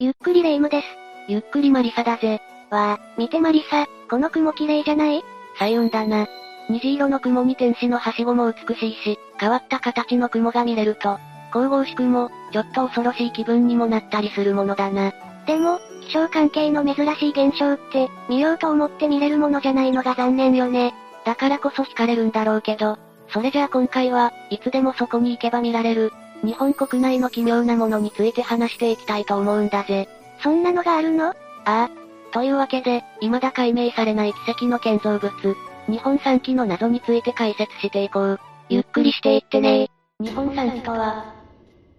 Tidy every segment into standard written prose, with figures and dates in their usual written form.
ゆっくりレ夢ムです。ゆっくりマリサだぜ。わあ、見てマリサ、この雲綺麗じゃない？彩雲だな。虹色の雲に天使のはしごも美しいし、変わった形の雲が見れると、神々しくも、ちょっと恐ろしい気分にもなったりするものだな。でも、気象関係の珍しい現象って、見ようと思って見れるものじゃないのが残念よね。だからこそ惹かれるんだろうけど、それじゃあ今回はいつでもそこに行けば見られる、日本国内の奇妙なものについて話していきたいと思うんだぜ。そんなのがあるの？ああ。というわけで、未だ解明されない奇跡の建造物、日本三奇の謎について解説していこう。ゆっくりしていってね。日本三奇とは？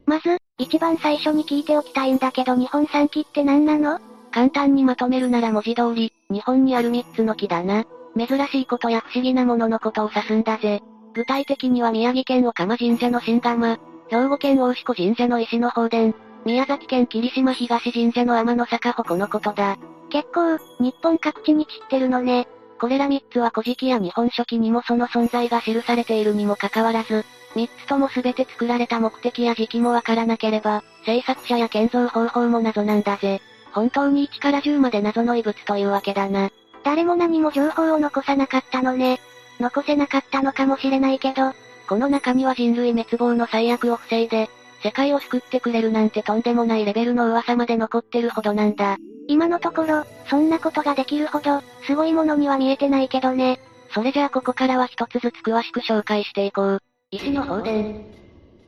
まず、一番最初に聞いておきたいんだけど日本三奇って何なの？簡単にまとめるなら文字通り、日本にある3つの木だな。珍しいことや不思議なもののことを指すんだぜ。具体的には宮城県御釜神社の神釜、兵庫県大石神社の石の宝殿、宮崎県霧島東神社の天の坂鉾のことだ。結構、日本各地に散ってるのね。これら3つは古事記や日本書紀にもその存在が記されているにもかかわらず、3つとも全て作られた目的や時期もわからなければ、制作者や建造方法も謎なんだぜ。本当に1から10まで謎の遺物というわけだな。誰も何も情報を残さなかったのね。残せなかったのかもしれないけど、この中には人類滅亡の最悪を防いで、世界を救ってくれるなんてとんでもないレベルの噂まで残ってるほどなんだ。今のところ、そんなことができるほど、すごいものには見えてないけどね。それじゃあここからは一つずつ詳しく紹介していこう。石の宝殿。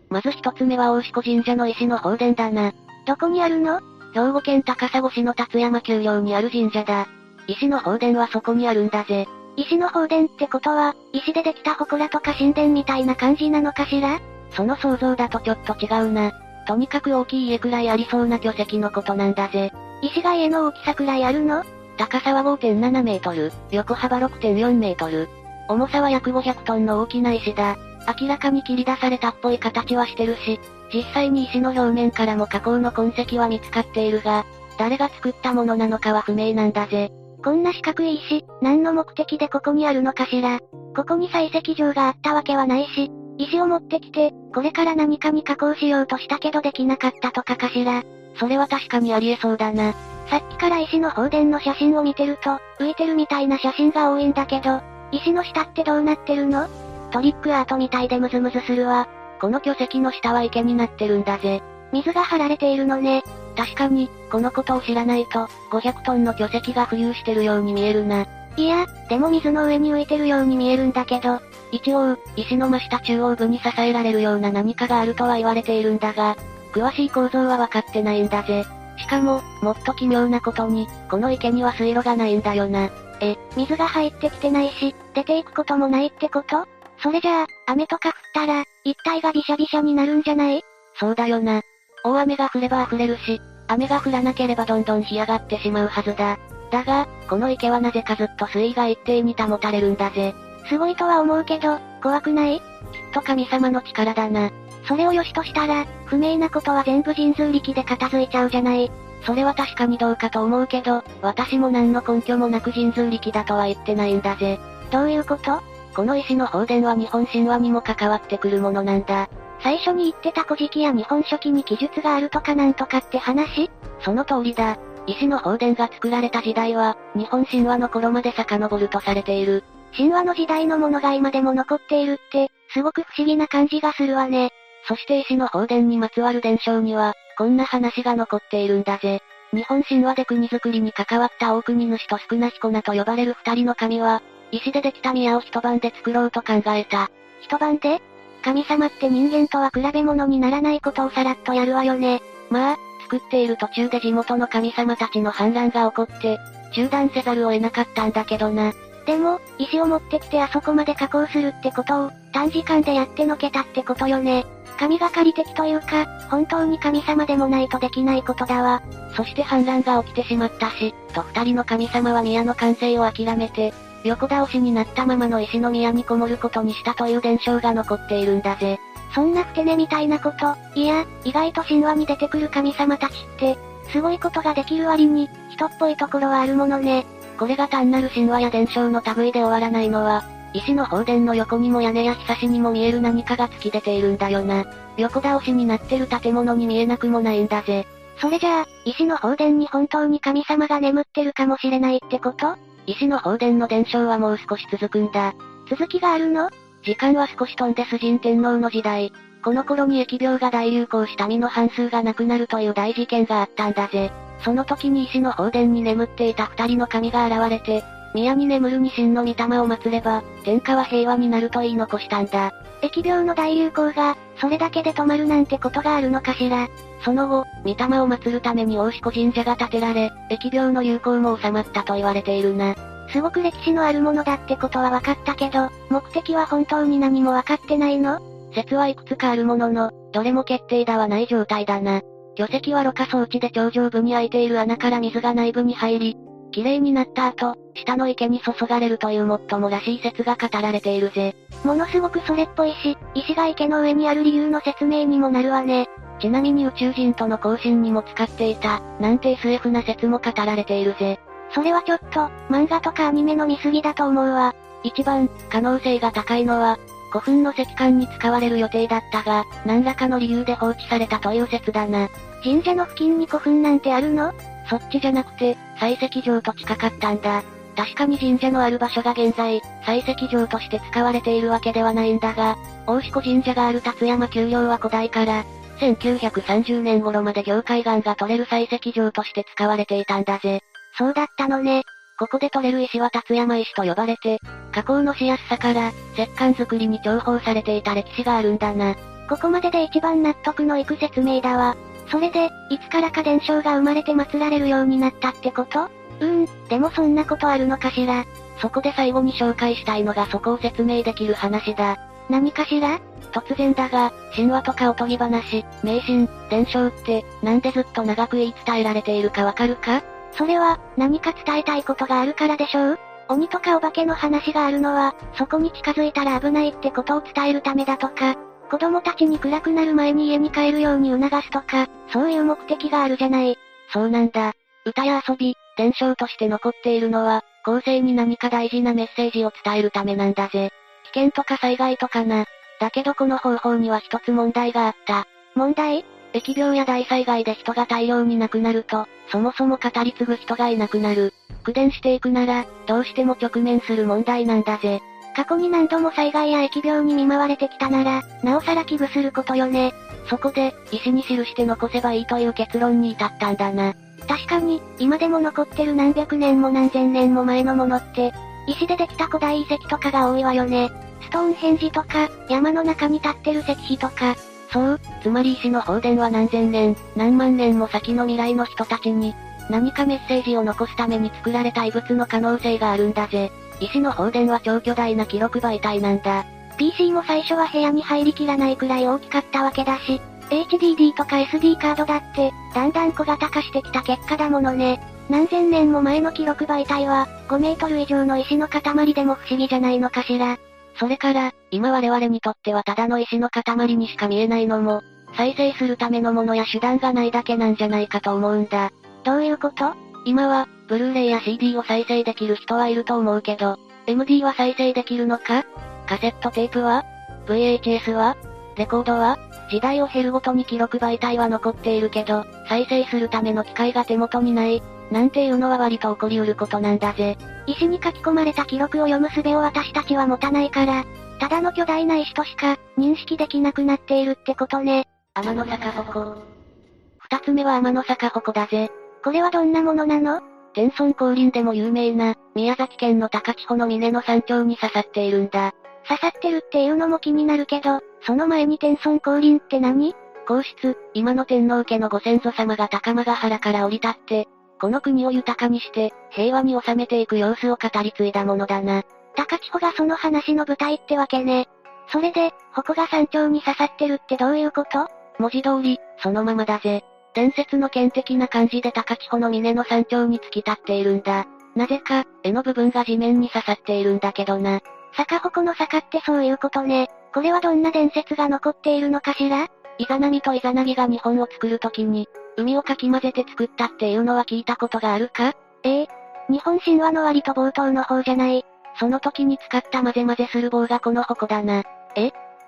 まず一つ目は大石神社の石の宝殿だな。どこにあるの？兵庫県高砂市の辰山丘陵にある神社だ。石の宝殿はそこにあるんだぜ。石の宝殿ってことは、石でできた祠とか神殿みたいな感じなのかしら？その想像だとちょっと違うな。とにかく大きい家くらいありそうな巨石のことなんだぜ。石が家の大きさくらいあるの？高さは 5.7 メートル、横幅 6.4 メートル。重さは約500トンの大きな石だ。明らかに切り出されたっぽい形はしてるし、実際に石の表面からも加工の痕跡は見つかっているが、誰が作ったものなのかは不明なんだぜ。こんな四角い石、何の目的でここにあるのかしら。ここに採石場があったわけはないし、石を持ってきて、これから何かに加工しようとしたけどできなかったとかかしら。それは確かにありえそうだな。さっきから石の宝殿の写真を見てると、浮いてるみたいな写真が多いんだけど、石の下ってどうなってるの？トリックアートみたいでムズムズするわ。この巨石の下は池になってるんだぜ。水が張られているのね。確かに、このことを知らないと、500トンの巨石が浮遊してるように見えるな。いや、でも水の上に浮いてるように見えるんだけど、一応、石の真下中央部に支えられるような何かがあるとは言われているんだが、詳しい構造は分かってないんだぜ。しかも、もっと奇妙なことに、この池には水路がないんだよな。水が入ってきてないし、出ていくこともないってこと？それじゃあ、雨とか降ったら、一帯がびしゃびしゃになるんじゃない？そうだよな。大雨が降れば溢れるし、雨が降らなければどんどん干上がってしまうはずだ。だが、この池はなぜかずっと水位が一定に保たれるんだぜ。すごいとは思うけど、怖くない？きっと神様の力だな。それを良しとしたら、不明なことは全部神通力で片付いちゃうじゃない。それは確かにどうかと思うけど、私も何の根拠もなく神通力だとは言ってないんだぜ。どういうこと？この石の宝殿は日本神話にも関わってくるものなんだ。最初に言ってた古事記や日本書紀に記述があるとかなんとかって話？その通りだ。石の宝殿が作られた時代は、日本神話の頃まで遡るとされている。神話の時代のものが今でも残っているって、すごく不思議な感じがするわね。そして石の宝殿にまつわる伝承には、こんな話が残っているんだぜ。日本神話で国づくりに関わった大国主と宿儺彦名と呼ばれる二人の神は、石でできた宮を一晩で作ろうと考えた。一晩で？神様って人間とは比べ物にならないことをさらっとやるわよね。まあ、作っている途中で地元の神様たちの反乱が起こって、中断せざるを得なかったんだけどな。でも、石を持ってきてあそこまで加工するってことを、短時間でやってのけたってことよね。神がかり的というか、本当に神様でもないとできないことだわ。そして反乱が起きてしまったし、と二人の神様は宮の完成を諦めて、横倒しになったままの石の宮にこもることにしたという伝承が残っているんだぜ。そんなふてねみたいなこと、いや、意外と神話に出てくる神様たちって、すごいことができる割に、人っぽいところはあるものね。これが単なる神話や伝承の類で終わらないのは、石の宝殿の横にも屋根やひさしにも見える何かが突き出ているんだよな。横倒しになってる建物に見えなくもないんだぜ。それじゃあ、石の宝殿に本当に神様が眠ってるかもしれないってこと？石の宝殿の伝承はもう少し続くんだ。続きがあるの？時間は少し飛んで崇神天皇の時代。この頃に疫病が大流行した身の半数が亡くなるという大事件があったんだぜ。その時に石の宝殿に眠っていた二人の神が現れて、宮に眠るに神の御霊を祀れば、天下は平和になると言い残したんだ。疫病の大流行が、それだけで止まるなんてことがあるのかしら。その後、御霊を祀るために大志子神社が建てられ、疫病の流行も収まったと言われているな。すごく歴史のあるものだってことは分かったけど、目的は本当に何も分かってないの？説はいくつかあるものの、どれも決定打はない状態だな。巨石はろ過装置で頂上部に開いている穴から水が内部に入り、綺麗になった後、下の池に注がれるという最もらしい説が語られているぜ。ものすごくそれっぽいし、石が池の上にある理由の説明にもなるわね。ちなみに宇宙人との交信にも使っていた、なんて SF な説も語られているぜ。それはちょっと、漫画とかアニメの見過ぎだと思うわ。一番、可能性が高いのは、古墳の石棺に使われる予定だったが、何らかの理由で放置されたという説だな。神社の付近に古墳なんてあるの？そっちじゃなくて、採石場と近かったんだ。確かに神社のある場所が現在、採石場として使われているわけではないんだが、大志子神社がある辰山丘陵は古代から、1930年頃まで凝灰岩が取れる採石場として使われていたんだぜ。そうだったのね。ここで取れる石は辰山石と呼ばれて、加工のしやすさから、石棺作りに重宝されていた歴史があるんだな。ここまでで一番納得のいく説明だわ。それで、いつからか伝承が生まれて祀られるようになったってこと？でもそんなことあるのかしら。そこで最後に紹介したいのがそこを説明できる話だ。何かしら？突然だが、神話とかおとぎ話、迷信、伝承って、なんでずっと長く言い伝えられているかわかるか？それは、何か伝えたいことがあるからでしょう？鬼とかお化けの話があるのは、そこに近づいたら危ないってことを伝えるためだとか、子供たちに暗くなる前に家に帰るように促すとか、そういう目的があるじゃない。そうなんだ。歌や遊び、伝承として残っているのは、後世に何か大事なメッセージを伝えるためなんだぜ。危険とか災害とかな。だけどこの方法には一つ問題があった。問題？疫病や大災害で人が大量に亡くなると、そもそも語り継ぐ人がいなくなる。苦伝していくなら、どうしても直面する問題なんだぜ。過去に何度も災害や疫病に見舞われてきたなら、なおさら危惧することよね。そこで、石に記して残せばいいという結論に至ったんだな。確かに、今でも残ってる何百年も何千年も前のものって、石でできた古代遺跡とかが多いわよね。ストーンヘンジとか、山の中に立ってる石碑とか。そう、つまり石の宝殿は何千年、何万年も先の未来の人たちに、何かメッセージを残すために作られた遺物の可能性があるんだぜ。石の宝殿は超巨大な記録媒体なんだ。PC も最初は部屋に入りきらないくらい大きかったわけだし、HDD とか SD カードだって、だんだん小型化してきた結果だものね。何千年も前の記録媒体は、5メートル以上の石の塊でも不思議じゃないのかしら。それから、今我々にとってはただの石の塊にしか見えないのも、再生するためのものや手段がないだけなんじゃないかと思うんだ。どういうこと？今は、ブルーレイや CD を再生できる人はいると思うけど、MD は再生できるのか？カセットテープは？ VHS は？レコードは？時代を経るごとに記録媒体は残っているけど、再生するための機械が手元にない、なんていうのは割と起こりうることなんだぜ。石に書き込まれた記録を読む術を私たちは持たないから、ただの巨大な石としか認識できなくなっているってことね。天の逆鉾。二つ目は天の逆鉾だぜ。これはどんなものなの？天孫降臨でも有名な、宮崎県の高千穂の峰の山頂に刺さっているんだ。刺さってるっていうのも気になるけど、その前に天孫降臨って何？皇室、今の天皇家のご先祖様が高間ヶ原から降り立って、この国を豊かにして、平和に治めていく様子を語り継いだものだな。高千穂がその話の舞台ってわけね。それで、鉾が山頂に刺さってるってどういうこと？文字通り、そのままだぜ。伝説の剣的な感じで高千穂の峰の山頂に突き立っているんだ。なぜか、柄の部分が地面に刺さっているんだけどな。逆鉾の逆ってそういうことね。これはどんな伝説が残っているのかしら？イザナミとイザナギが日本を作るときに、海をかき混ぜて作ったっていうのは聞いたことがあるか？日本神話の割と冒頭の方じゃない。その時に使った混ぜ混ぜする棒がこの鉾だな。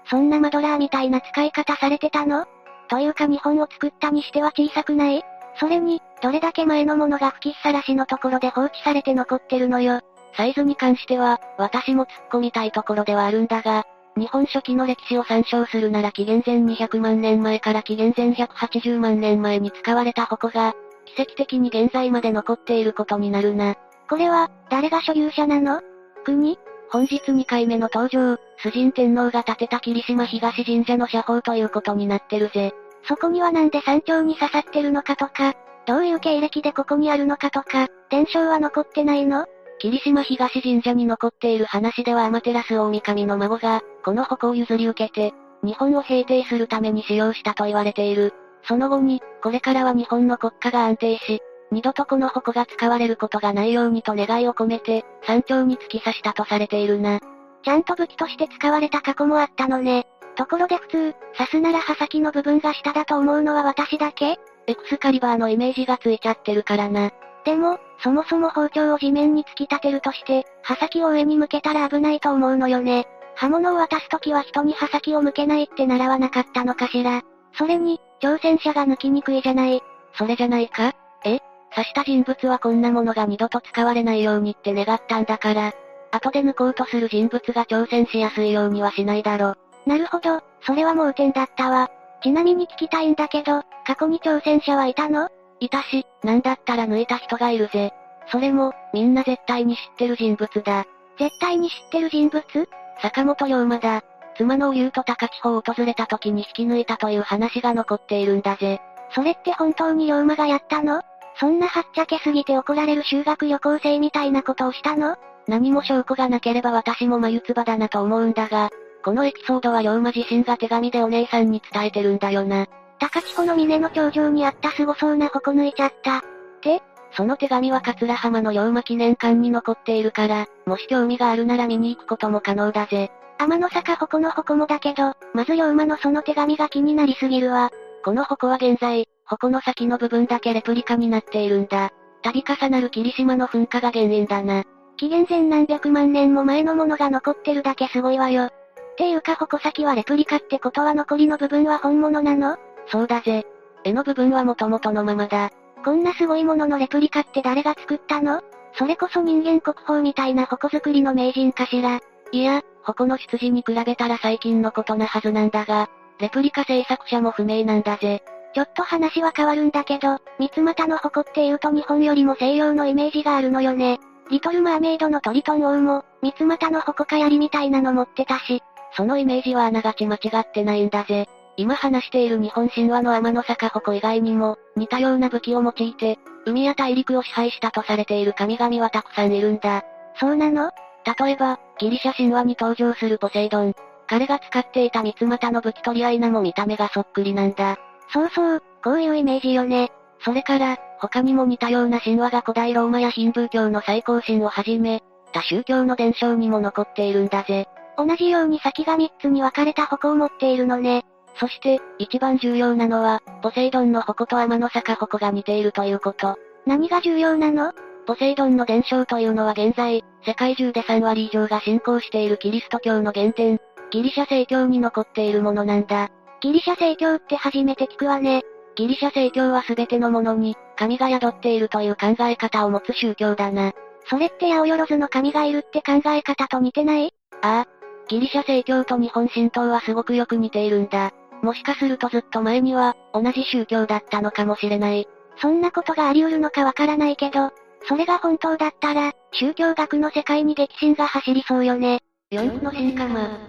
そんなマドラーみたいな使い方されてたの？というか日本を作ったにしては小さくない？それに、どれだけ前のものが吹きっさらしのところで放置されて残ってるのよ。サイズに関しては、私も突っ込みたいところではあるんだが、日本書紀の歴史を参照するなら紀元前200万年前から紀元前180万年前に使われた矛が、奇跡的に現在まで残っていることになるな。これは、誰が所有者なの？国？本日2回目の登場、崇神天皇が建てた霧島東神社の社宝ということになってるぜ。そこにはなんで山頂に刺さってるのかとか、どういう経歴でここにあるのかとか、伝承は残ってないの？霧島東神社に残っている話ではアマテラス大神の孫が、この矛を譲り受けて、日本を平定するために使用したと言われている。その後に、これからは日本の国家が安定し、二度とこの矛が使われることがないようにと願いを込めて、山頂に突き刺したとされているな。ちゃんと武器として使われた過去もあったのね。ところで普通、刺すなら刃先の部分が下だと思うのは私だけ？エクスカリバーのイメージがついちゃってるからな。でも、そもそも包丁を地面に突き立てるとして、刃先を上に向けたら危ないと思うのよね。刃物を渡すときは人に刃先を向けないって習わなかったのかしら。それに、挑戦者が抜きにくいじゃない。それじゃないか？刺した人物はこんなものが二度と使われないようにって願ったんだから、後で抜こうとする人物が挑戦しやすいようにはしないだろ。なるほど、それは盲点だったわ。ちなみに聞きたいんだけど、過去に挑戦者はいたの？いたし、なんだったら抜いた人がいるぜ。それも、みんな絶対に知ってる人物だ。絶対に知ってる人物？坂本龍馬だ。妻のおゆうと高千穂を訪れた時に引き抜いたという話が残っているんだぜ。それって本当に龍馬がやったの？そんなはっちゃけすぎて怒られる修学旅行生みたいなことをしたの？何も証拠がなければ私も眉唾だなと思うんだが、このエピソードは龍馬自身が手紙でお姉さんに伝えてるんだよな。高千穂の峰の頂上にあった凄そうな矛抜いちゃった。って、その手紙は桂浜の龍馬記念館に残っているから、もし興味があるなら見に行くことも可能だぜ。天の坂矛の矛もだけど、まず龍馬のその手紙が気になりすぎるわ。この矛は現在、矛の先の部分だけレプリカになっているんだ。度重なる霧島の噴火が原因だな。紀元前何百万年も前のものが残ってるだけすごいわよ。っていうか矛先はレプリカってことは残りの部分は本物なの？そうだぜ。柄の部分は元々のままだ。こんなすごいもののレプリカって誰が作ったの？それこそ人間国宝みたいな矛作りの名人かしら。いや、矛の出自に比べたら最近のことなはずなんだが、レプリカ制作者も不明なんだぜ。ちょっと話は変わるんだけど、三つ股の矛って言うと日本よりも西洋のイメージがあるのよね。リトルマーメイドのトリトン王も、三つ股の矛か槍みたいなの持ってたし、そのイメージはあながち間違ってないんだぜ。今話している日本神話の天の坂矛以外にも、似たような武器を用いて、海や大陸を支配したとされている神々はたくさんいるんだ。そうなの？例えば、ギリシャ神話に登場するポセイドン。彼が使っていた三つ股の武器トリアイナも見た目がそっくりなんだ。そうそう、こういうイメージよね。それから、他にも似たような神話が古代ローマやヒンブー教の最高神をはじめ、他宗教の伝承にも残っているんだぜ。同じように先が3つに分かれた矛を持っているのね。そして、一番重要なのは、ポセイドンの矛と天の坂矛が似ているということ。何が重要なの？ポセイドンの伝承というのは現在、世界中で3割以上が信仰しているキリスト教の原点、ギリシャ正教に残っているものなんだ。ギリシャ正教って初めて聞くわね。ギリシャ正教は全てのものに、神が宿っているという考え方を持つ宗教だな。それって八百万の神がいるって考え方と似てない？ああ。ギリシャ正教と日本神道はすごくよく似ているんだ。もしかするとずっと前には、同じ宗教だったのかもしれない。そんなことがあり得るのかわからないけど、それが本当だったら、宗教学の世界に激震が走りそうよね。四駆の神釜。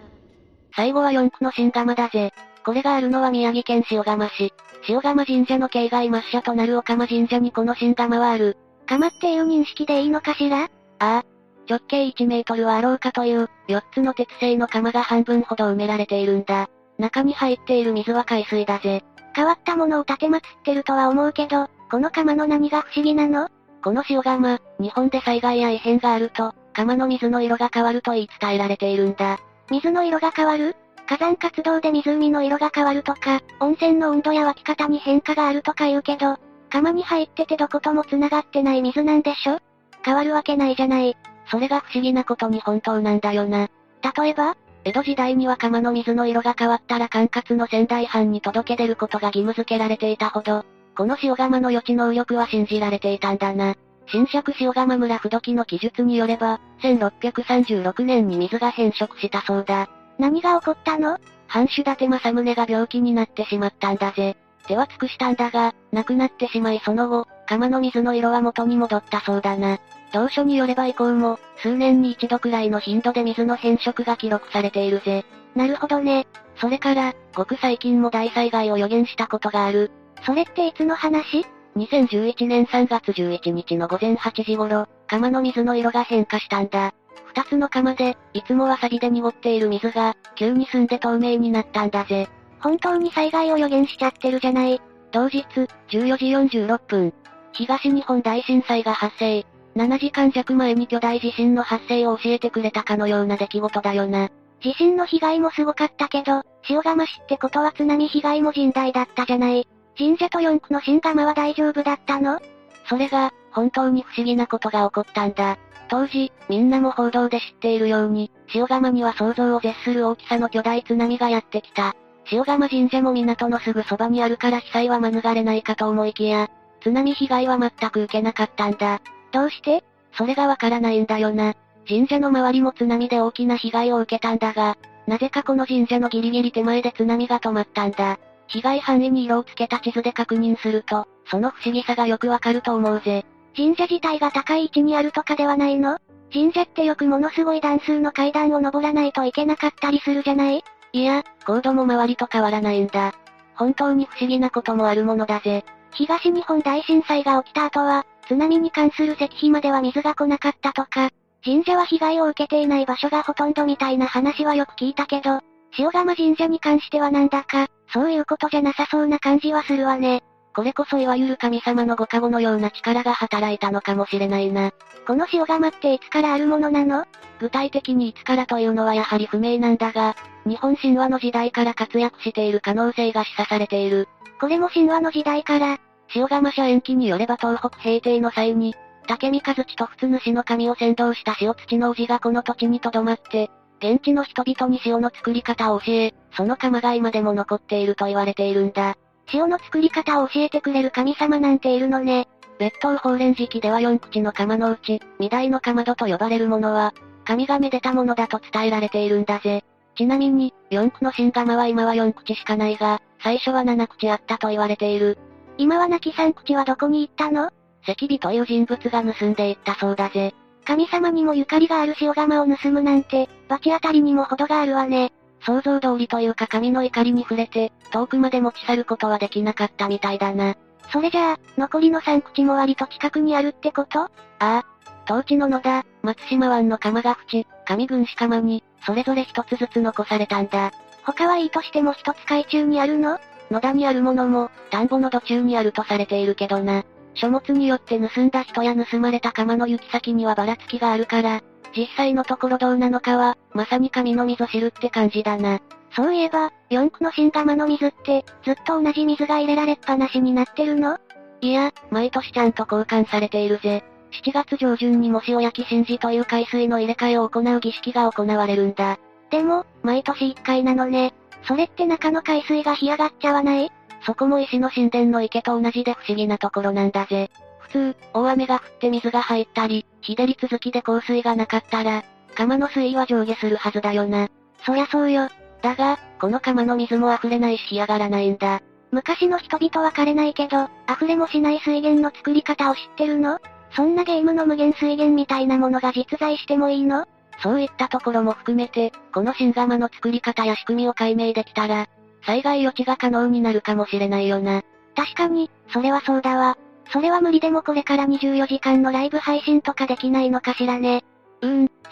最後は四駆の神釜だぜ。これがあるのは宮城県塩釜市。塩釜神社の境外末社となる尾釜神社にこの神釜はある。釜っていう認識でいいのかしら？ああ。直径1メートルはあろうかという、4つの鉄製の釜が半分ほど埋められているんだ。中に入っている水は海水だぜ。変わったものを立て祀ってるとは思うけど、この釜の何が不思議なの？この塩釜、日本で災害や異変があると、釜の水の色が変わると言い伝えられているんだ。水の色が変わる？火山活動で湖の色が変わるとか、温泉の温度や沸き方に変化があるとか言うけど、釜に入っててどことも繋がってない水なんでしょ？変わるわけないじゃない。それが不思議なことに本当なんだよな。例えば、江戸時代には釜の水の色が変わったら管轄の仙台藩に届け出ることが義務付けられていたほど、この塩釜の予知能力は信じられていたんだな。新釈塩釜村不動機の記述によれば、1636年に水が変色したそうだ。何が起こったの？藩主伊達政宗が病気になってしまったんだぜ。手は尽くしたんだが、亡くなってしまいその後、釜の水の色は元に戻ったそうだな。同書によれば以降も、数年に一度くらいの頻度で水の変色が記録されているぜ。なるほどね。それから、ごく最近も大災害を予言したことがある。それっていつの話？2011年3月11日の午前8時頃、釜の水の色が変化したんだ。二つの釜で、いつもは錆びで濁っている水が、急に澄んで透明になったんだぜ。本当に災害を予言しちゃってるじゃない。同日、14時46分、東日本大震災が発生。7時間弱前に巨大地震の発生を教えてくれたかのような出来事だよな。地震の被害もすごかったけど、塩釜市ってことは津波被害も甚大だったじゃない。神社と四区の新釜は大丈夫だったの？それが、本当に不思議なことが起こったんだ。当時、みんなも報道で知っているように、塩釜には想像を絶する大きさの巨大津波がやってきた。塩釜神社も港のすぐそばにあるから被災は免れないかと思いきや、津波被害は全く受けなかったんだ。どうして？それがわからないんだよな。神社の周りも津波で大きな被害を受けたんだが、なぜかこの神社のギリギリ手前で津波が止まったんだ。被害範囲に色をつけた地図で確認すると、その不思議さがよくわかると思うぜ。神社自体が高い位置にあるとかではないの？神社ってよくものすごい段数の階段を登らないといけなかったりするじゃない？いや、高度も周りと変わらないんだ。本当に不思議なこともあるものだぜ。東日本大震災が起きた後は、津波に関する石碑までは水が来なかったとか、神社は被害を受けていない場所がほとんどみたいな話はよく聞いたけど、塩釜神社に関してはなんだか、そういうことじゃなさそうな感じはするわね。これこそいわゆる神様のご加護のような力が働いたのかもしれないな。この塩釜っていつからあるものなの？具体的にいつからというのはやはり不明なんだが、日本神話の時代から活躍している可能性が示唆されている。これも神話の時代から。塩釜社延期によれば東北平定の際に、武見和地と仏主の神を先導した塩土の氏がこの土地に留まって、現地の人々に塩の作り方を教え、その釜が今でも残っていると言われているんだ。塩の作り方を教えてくれる神様なんているのね。別当法蓮時期では四口の釜のうち、御台の釜戸と呼ばれるものは、神がめでたものだと伝えられているんだぜ。ちなみに、四口の新釜は今は4口しかないが、最初は7口あったと言われている。今は亡き3口はどこに行ったの？石碑という人物が盗んでいったそうだぜ。神様にもゆかりがある塩釜を盗むなんて、罰当たりにも程があるわね。想像通りというか神の怒りに触れて、遠くまで持ち去ることはできなかったみたいだな。それじゃあ、残りの3口も割と近くにあるってこと？ああ。当地の野田、松島湾の釜ヶ淵、上郡志釜に、それぞれ一つずつ残されたんだ。他はいいとしても一つ海中にあるの？野田にあるものも、田んぼの土中にあるとされているけどな。書物によって盗んだ人や盗まれた釜の行き先にはばらつきがあるから、実際のところどうなのかは、まさに神のみぞ知るって感じだな。そういえば、四区の新釜の水って、ずっと同じ水が入れられっぱなしになってるの？いや、毎年ちゃんと交換されているぜ。7月上旬にも塩焼き神事という海水の入れ替えを行う儀式が行われるんだ。でも、毎年1回なのね。それって中の海水が干上がっちゃわない？そこも石の神殿の池と同じで不思議なところなんだぜ。普通、大雨が降って水が入ったり、日照り続きで降水がなかったら、釜の水位は上下するはずだよな。そりゃそうよ。だが、この釜の水も溢れないし干上がらないんだ。昔の人々は枯れないけど、溢れもしない水源の作り方を知ってるの？そんなゲームの無限水源みたいなものが実在してもいいの？そういったところも含めて、この新釜の作り方や仕組みを解明できたら、災害予知が可能になるかもしれないよな。確かに、それはそうだわ。それは無理でもこれから24時間のライブ配信とかできないのかしらね。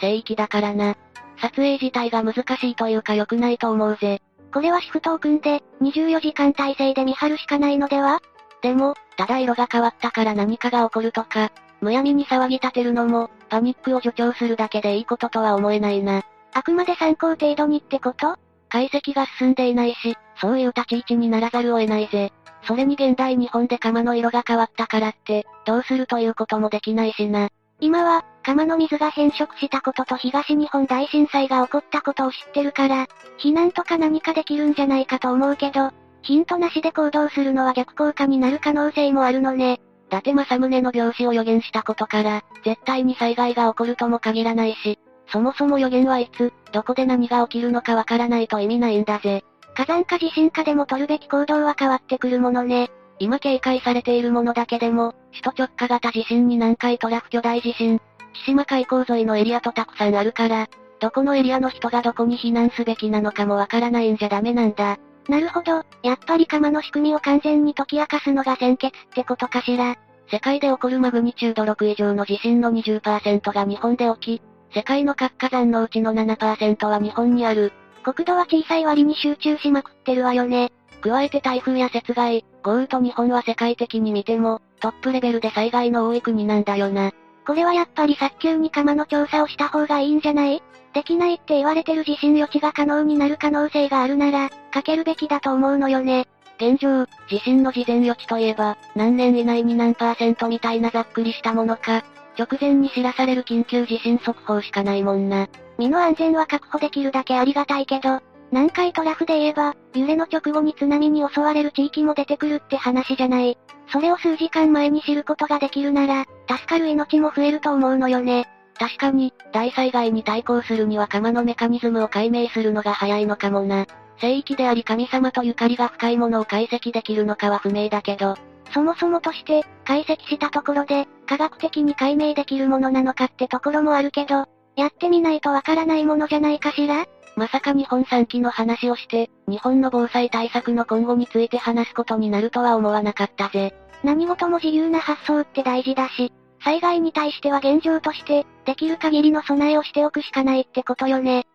聖域だからな。撮影自体が難しいというか良くないと思うぜ。これはシフトを組んで、24時間体制で見張るしかないのでは？でも、ただ色が変わったから何かが起こるとか、むやみに騒ぎ立てるのも、パニックを助長するだけでいいこととは思えないな。あくまで参考程度にってこと？解析が進んでいないし、そういう立ち位置にならざるを得ないぜ。それに現代日本で釜の色が変わったからって、どうするということもできないしな。今は、釜の水が変色したことと東日本大震災が起こったことを知ってるから、避難とか何かできるんじゃないかと思うけど、ヒントなしで行動するのは逆効果になる可能性もあるのね。伊達政宗の病死を予言したことから、絶対に災害が起こるとも限らないし、そもそも予言はいつ、どこで何が起きるのかわからないと意味ないんだぜ。火山か地震かでも取るべき行動は変わってくるものね。今警戒されているものだけでも、首都直下型地震に南海トラフ巨大地震、千島海溝沿いのエリアとたくさんあるから、どこのエリアの人がどこに避難すべきなのかもわからないんじゃダメなんだ。なるほど、やっぱり釜の仕組みを完全に解き明かすのが先決ってことかしら。世界で起こるマグニチュード6以上の地震の 20% が日本で起き、世界の各火山のうちの 7% は日本にある。国土は小さい割に集中しまくってるわよね。加えて台風や雪害、豪雨と日本は世界的に見ても、トップレベルで災害の多い国なんだよな。これはやっぱり早急に釜の調査をした方がいいんじゃない？できないって言われてる地震予知が可能になる可能性があるなら、かけるべきだと思うのよね。現状、地震の事前予知といえば、何年以内に何%みたいなざっくりしたものか、直前に知らされる緊急地震速報しかないもんな。身の安全は確保できるだけありがたいけど、南海トラフで言えば、揺れの直後に津波に襲われる地域も出てくるって話じゃない。それを数時間前に知ることができるなら、助かる命も増えると思うのよね。確かに、大災害に対抗するには釜のメカニズムを解明するのが早いのかもな。聖域であり神様とゆかりが深いものを解析できるのかは不明だけど、そもそもとして、解析したところで、科学的に解明できるものなのかってところもあるけど、やってみないとわからないものじゃないかしら？まさか日本3期の話をして、日本の防災対策の今後について話すことになるとは思わなかったぜ。何事も自由な発想って大事だし、災害に対しては現状として、できる限りの備えをしておくしかないってことよね。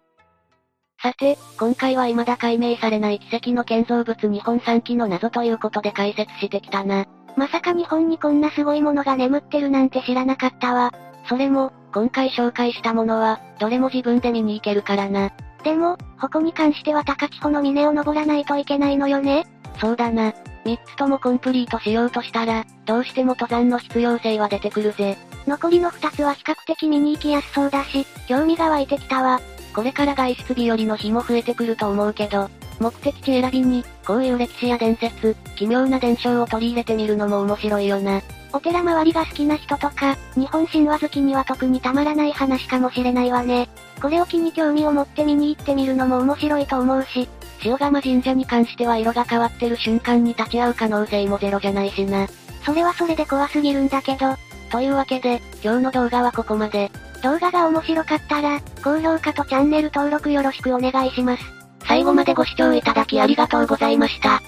さて、今回は未だ解明されない奇跡の建造物日本3基の謎ということで解説してきたな。まさか日本にこんなすごいものが眠ってるなんて知らなかったわ。それも、今回紹介したものは、どれも自分で見に行けるからな。でも、矛に関しては高千穂の峰を登らないといけないのよね。そうだな。3つともコンプリートしようとしたら、どうしても登山の必要性は出てくるぜ。残りの2つは比較的見に行きやすそうだし、興味が湧いてきたわ。これから外出日和の日も増えてくると思うけど、目的地選びに、こういう歴史や伝説、奇妙な伝承を取り入れてみるのも面白いよな。お寺周りが好きな人とか、日本神話好きには特にたまらない話かもしれないわね。これを機に興味を持って見に行ってみるのも面白いと思うし、塩釜神社に関しては色が変わってる瞬間に立ち会う可能性もゼロじゃないしな。それはそれで怖すぎるんだけど。というわけで、今日の動画はここまで。動画が面白かったら、高評価とチャンネル登録よろしくお願いします。最後までご視聴いただきありがとうございました。